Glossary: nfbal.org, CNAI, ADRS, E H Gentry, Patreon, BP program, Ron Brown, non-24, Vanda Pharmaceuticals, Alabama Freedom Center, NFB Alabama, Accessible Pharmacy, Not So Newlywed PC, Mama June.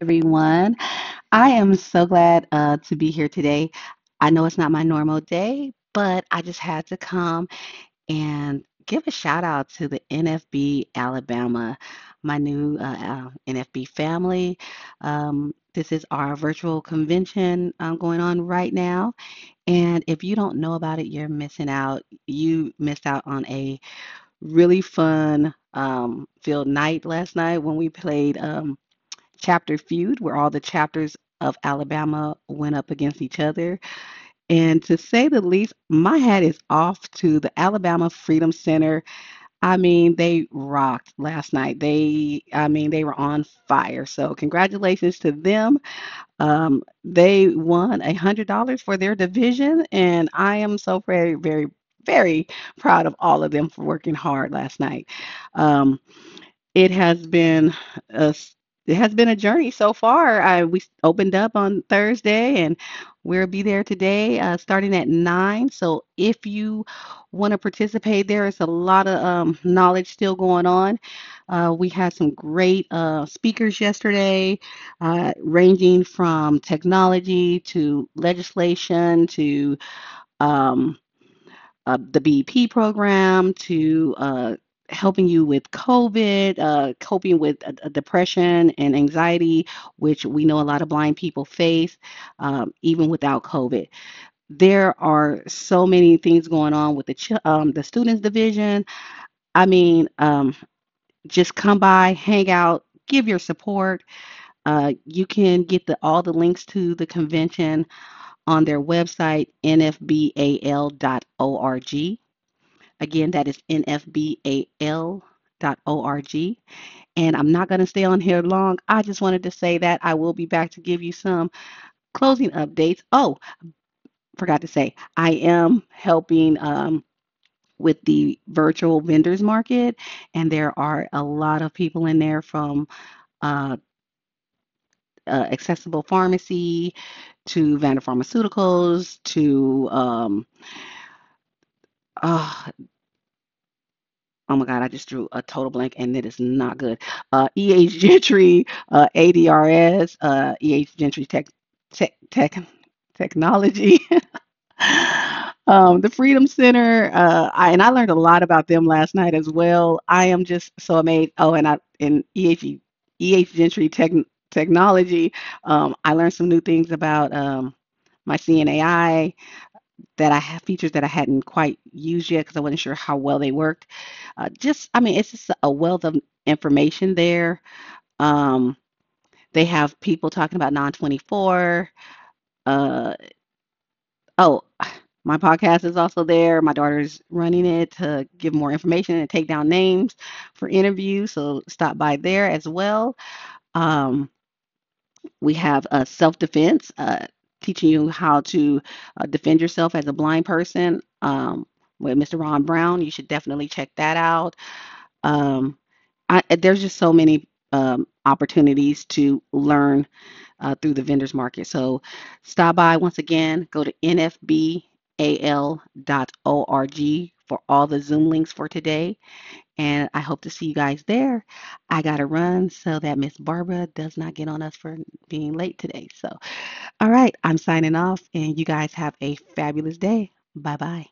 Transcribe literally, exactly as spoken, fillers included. everyone. I am so glad uh, to be here today. I know it's not my normal day, but I just had to come and give a shout out to the N F B Alabama, my new uh, uh, N F B family. Um, this is our virtual convention um, going on right now. And if you don't know about it, you're missing out. You missed out on a really fun um, field night last night when we played um, Chapter Feud, where all the chapters of Alabama went up against each other. And to say the least, my hat is off to the Alabama Freedom Center. I mean, they rocked last night. They, I mean, they were on fire. So congratulations to them. Um, they won one hundred dollars for their division. And I am so very, very, very proud of all of them for working hard last night. Um, it has been a It has been a journey so far. I, we opened up on Thursday, and we'll be there today uh, starting at nine. So if you want to participate, there is a lot of um, knowledge still going on. Uh, we had some great uh, speakers yesterday, uh, ranging from technology to legislation to um, uh, the B P program to uh, helping you with COVID, uh, coping with uh, depression and anxiety, which we know a lot of blind people face, um, even without COVID. There are so many things going on with the ch um, the students division. I mean, um, just come by, hang out, give your support. Uh, you can get the all the links to the convention on their website, N F B A L dot org. Again, that is N F B A L dot org. And I'm not going to stay on here long. I just wanted to say that I will be back to give you some closing updates. Oh, forgot to say, I am helping um, with the virtual vendors market. And there are a lot of people in there from uh, uh, Accessible Pharmacy to Vanda Pharmaceuticals to... Um, Oh, oh my God, I just drew a total blank and it is not good. Uh, E H Gentry, uh, A D R S, uh, E H Gentry Tech Tech, tech Technology, um, the Freedom Center. Uh, I, and I learned a lot about them last night as well. I am just so amazed. Oh, and I in E H, E H Gentry Tech Technology, um, I learned some new things about um, my C N A I. That I have features that I hadn't quite used yet because I wasn't sure how well they worked. Uh, just, I mean, it's just a wealth of information there. Um, they have people talking about non twenty-four. Uh, oh, my podcast is also there. My daughter's running it to give more information and take down names for interviews. So stop by there as well. Um, we have a self-defense, uh, teaching you how to uh, defend yourself as a blind person um, with Mister Ron Brown. You should definitely check that out. Um, I, there's just so many um, opportunities to learn uh, through the vendors market. So stop by once again, go to N F B A L dot org for all the Zoom links for today. And I hope to see you guys there. I got to run so that Miss Barbara does not get on us for being late today. So, all right, I'm signing off and you guys have a fabulous day. Bye-bye.